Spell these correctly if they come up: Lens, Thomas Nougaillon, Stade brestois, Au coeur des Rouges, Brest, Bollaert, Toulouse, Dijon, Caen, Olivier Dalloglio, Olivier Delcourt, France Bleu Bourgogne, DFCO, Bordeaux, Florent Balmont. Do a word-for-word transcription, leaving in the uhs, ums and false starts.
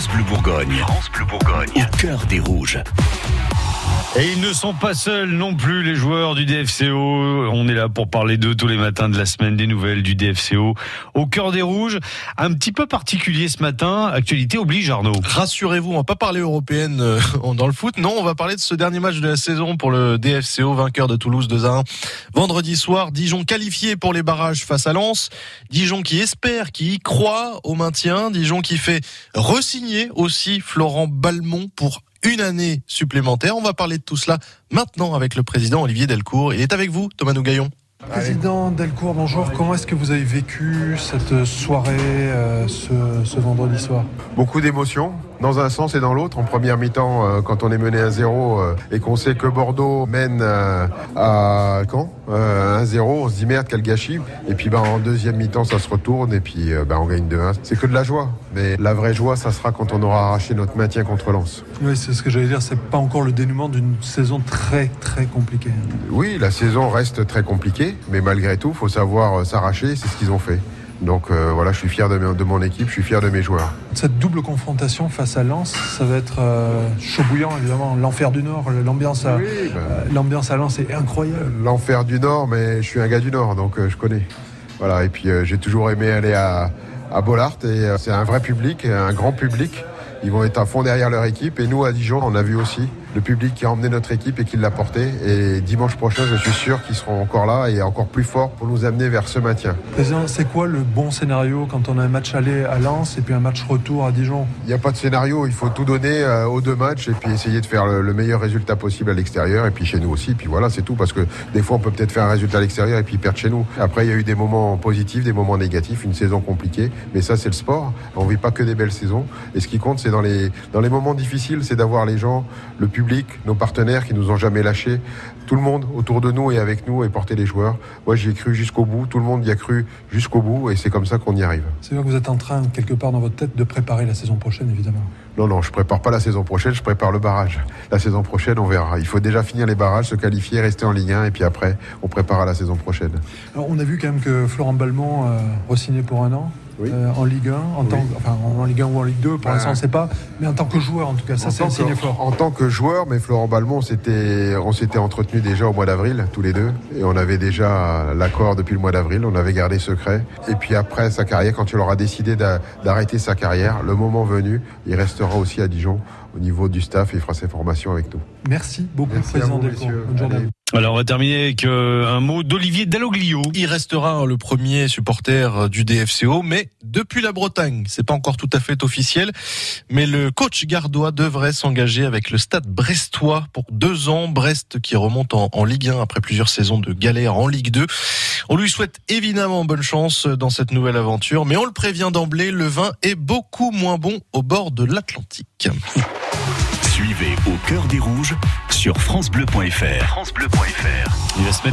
France Bleu Bourgogne, France Bleu Bourgogne, au cœur des Rouges. Et ils ne sont pas seuls non plus, les joueurs du D F C O. On est là pour parler d'eux tous les matins de la semaine, des nouvelles du D F C O. Au cœur des Rouges, un petit peu particulier ce matin, actualité oblige, Arnaud. Rassurez-vous, on ne va pas parler européenne dans le foot. Non, on va parler de ce dernier match de la saison pour le D F C O, vainqueur de Toulouse deux à un. Vendredi soir, Dijon qualifié pour les barrages face à Lens. Dijon qui espère, qui y croit au maintien. Dijon qui fait re-signer aussi Florent Balmont pour une année supplémentaire. On va parler de tout cela maintenant avec le président Olivier Delcourt. Il est avec vous, Thomas Nougaillon. Président Delcourt, bonjour. Comment est-ce que vous avez vécu cette soirée, euh, ce, ce vendredi soir ? Beaucoup d'émotions, dans un sens et dans l'autre. En première mi-temps, euh, quand on est mené à zéro euh, et qu'on sait que Bordeaux mène euh, à Caen, euh, un zéro, on se dit merde, quel gâchis. Et puis bah, en deuxième mi-temps, ça se retourne et puis euh, bah, on gagne deux à un. C'est que de la joie. Mais la vraie joie, ça sera quand on aura arraché notre maintien contre Lens. Oui, c'est ce que j'allais dire. C'est pas encore le dénouement d'une saison très, très compliquée. Oui, la saison reste très compliquée. Mais malgré tout, il faut savoir s'arracher, c'est ce qu'ils ont fait. Donc euh, voilà, je suis fier de, mes, de mon équipe, je suis fier de mes joueurs. Cette double confrontation face à Lens, ça va être euh, chaud bouillant, évidemment. L'enfer du Nord, l'ambiance à, oui, bah, euh, l'ambiance à Lens est incroyable. L'enfer du Nord, mais je suis un gars du Nord, donc euh, je connais. Voilà, et puis euh, j'ai toujours aimé aller à, à Bollaert, et euh, c'est un vrai public, un grand public. Ils vont être à fond derrière leur équipe. Et nous, à Dijon, on a vu aussi le public qui a emmené notre équipe et qui l'a portée. Et dimanche prochain, je suis sûr qu'ils seront encore là et encore plus forts pour nous amener vers ce maintien. Président, c'est quoi le bon scénario quand on a un match aller à Lens et puis un match retour à Dijon ? Il n'y a pas de scénario. Il faut tout donner aux deux matchs et puis essayer de faire le meilleur résultat possible à l'extérieur et puis chez nous aussi. Puis voilà, c'est tout. Parce que des fois, on peut peut-être faire un résultat à l'extérieur et puis perdre chez nous. Après, il y a eu des moments positifs, des moments négatifs, une saison compliquée. Mais ça, c'est le sport. On ne vit pas que des belles saisons. Et ce qui compte, c'est Dans les, dans les moments difficiles, c'est d'avoir les gens, le public, nos partenaires qui nous ont jamais lâchés, tout le monde autour de nous et avec nous et porter les joueurs. Moi, j'y ai cru jusqu'au bout, tout le monde y a cru jusqu'au bout et c'est comme ça qu'on y arrive. C'est vrai que vous êtes en train, quelque part dans votre tête, de préparer la saison prochaine, évidemment. Non, non, je ne prépare pas la saison prochaine, je prépare le barrage. La saison prochaine, on verra. Il faut déjà finir les barrages, se qualifier, rester en Ligue un et puis après, on prépare à la saison prochaine. Alors, on a vu quand même que Florent Balmont euh, re-signé pour un an. Oui. Euh, en Ligue un, en, oui. tant, enfin, en Ligue un ou en Ligue deux, pour l'instant on ne sait pas, mais en tant que joueur en tout cas, ça en c'est un signe fort. En tant que joueur, mais Florent Balmont, c'était, on s'était entretenu déjà au mois d'avril, tous les deux, et on avait déjà l'accord depuis le mois d'avril, on avait gardé secret. Et puis après sa carrière, quand il aura décidé d'a, d'arrêter sa carrière, le moment venu, il restera aussi à Dijon au niveau du staff et il fera ses formations avec nous. Merci beaucoup, Merci Président Delcourt. Bonne journée. Allez. Alors on va terminer avec euh, un mot d'Olivier Dalloglio. Il restera le premier supporter du D F C O, mais depuis la Bretagne. C'est pas encore tout à fait officiel, mais le coach gardois devrait s'engager avec le Stade brestois pour deux ans. Brest qui remonte en, en Ligue un après plusieurs saisons de galère en Ligue deux. On lui souhaite évidemment bonne chance dans cette nouvelle aventure, mais on le prévient d'emblée, le vin est beaucoup moins bon au bord de l'Atlantique. Suivez Au cœur des Rouges sur francebleu point fr. francebleu point fr.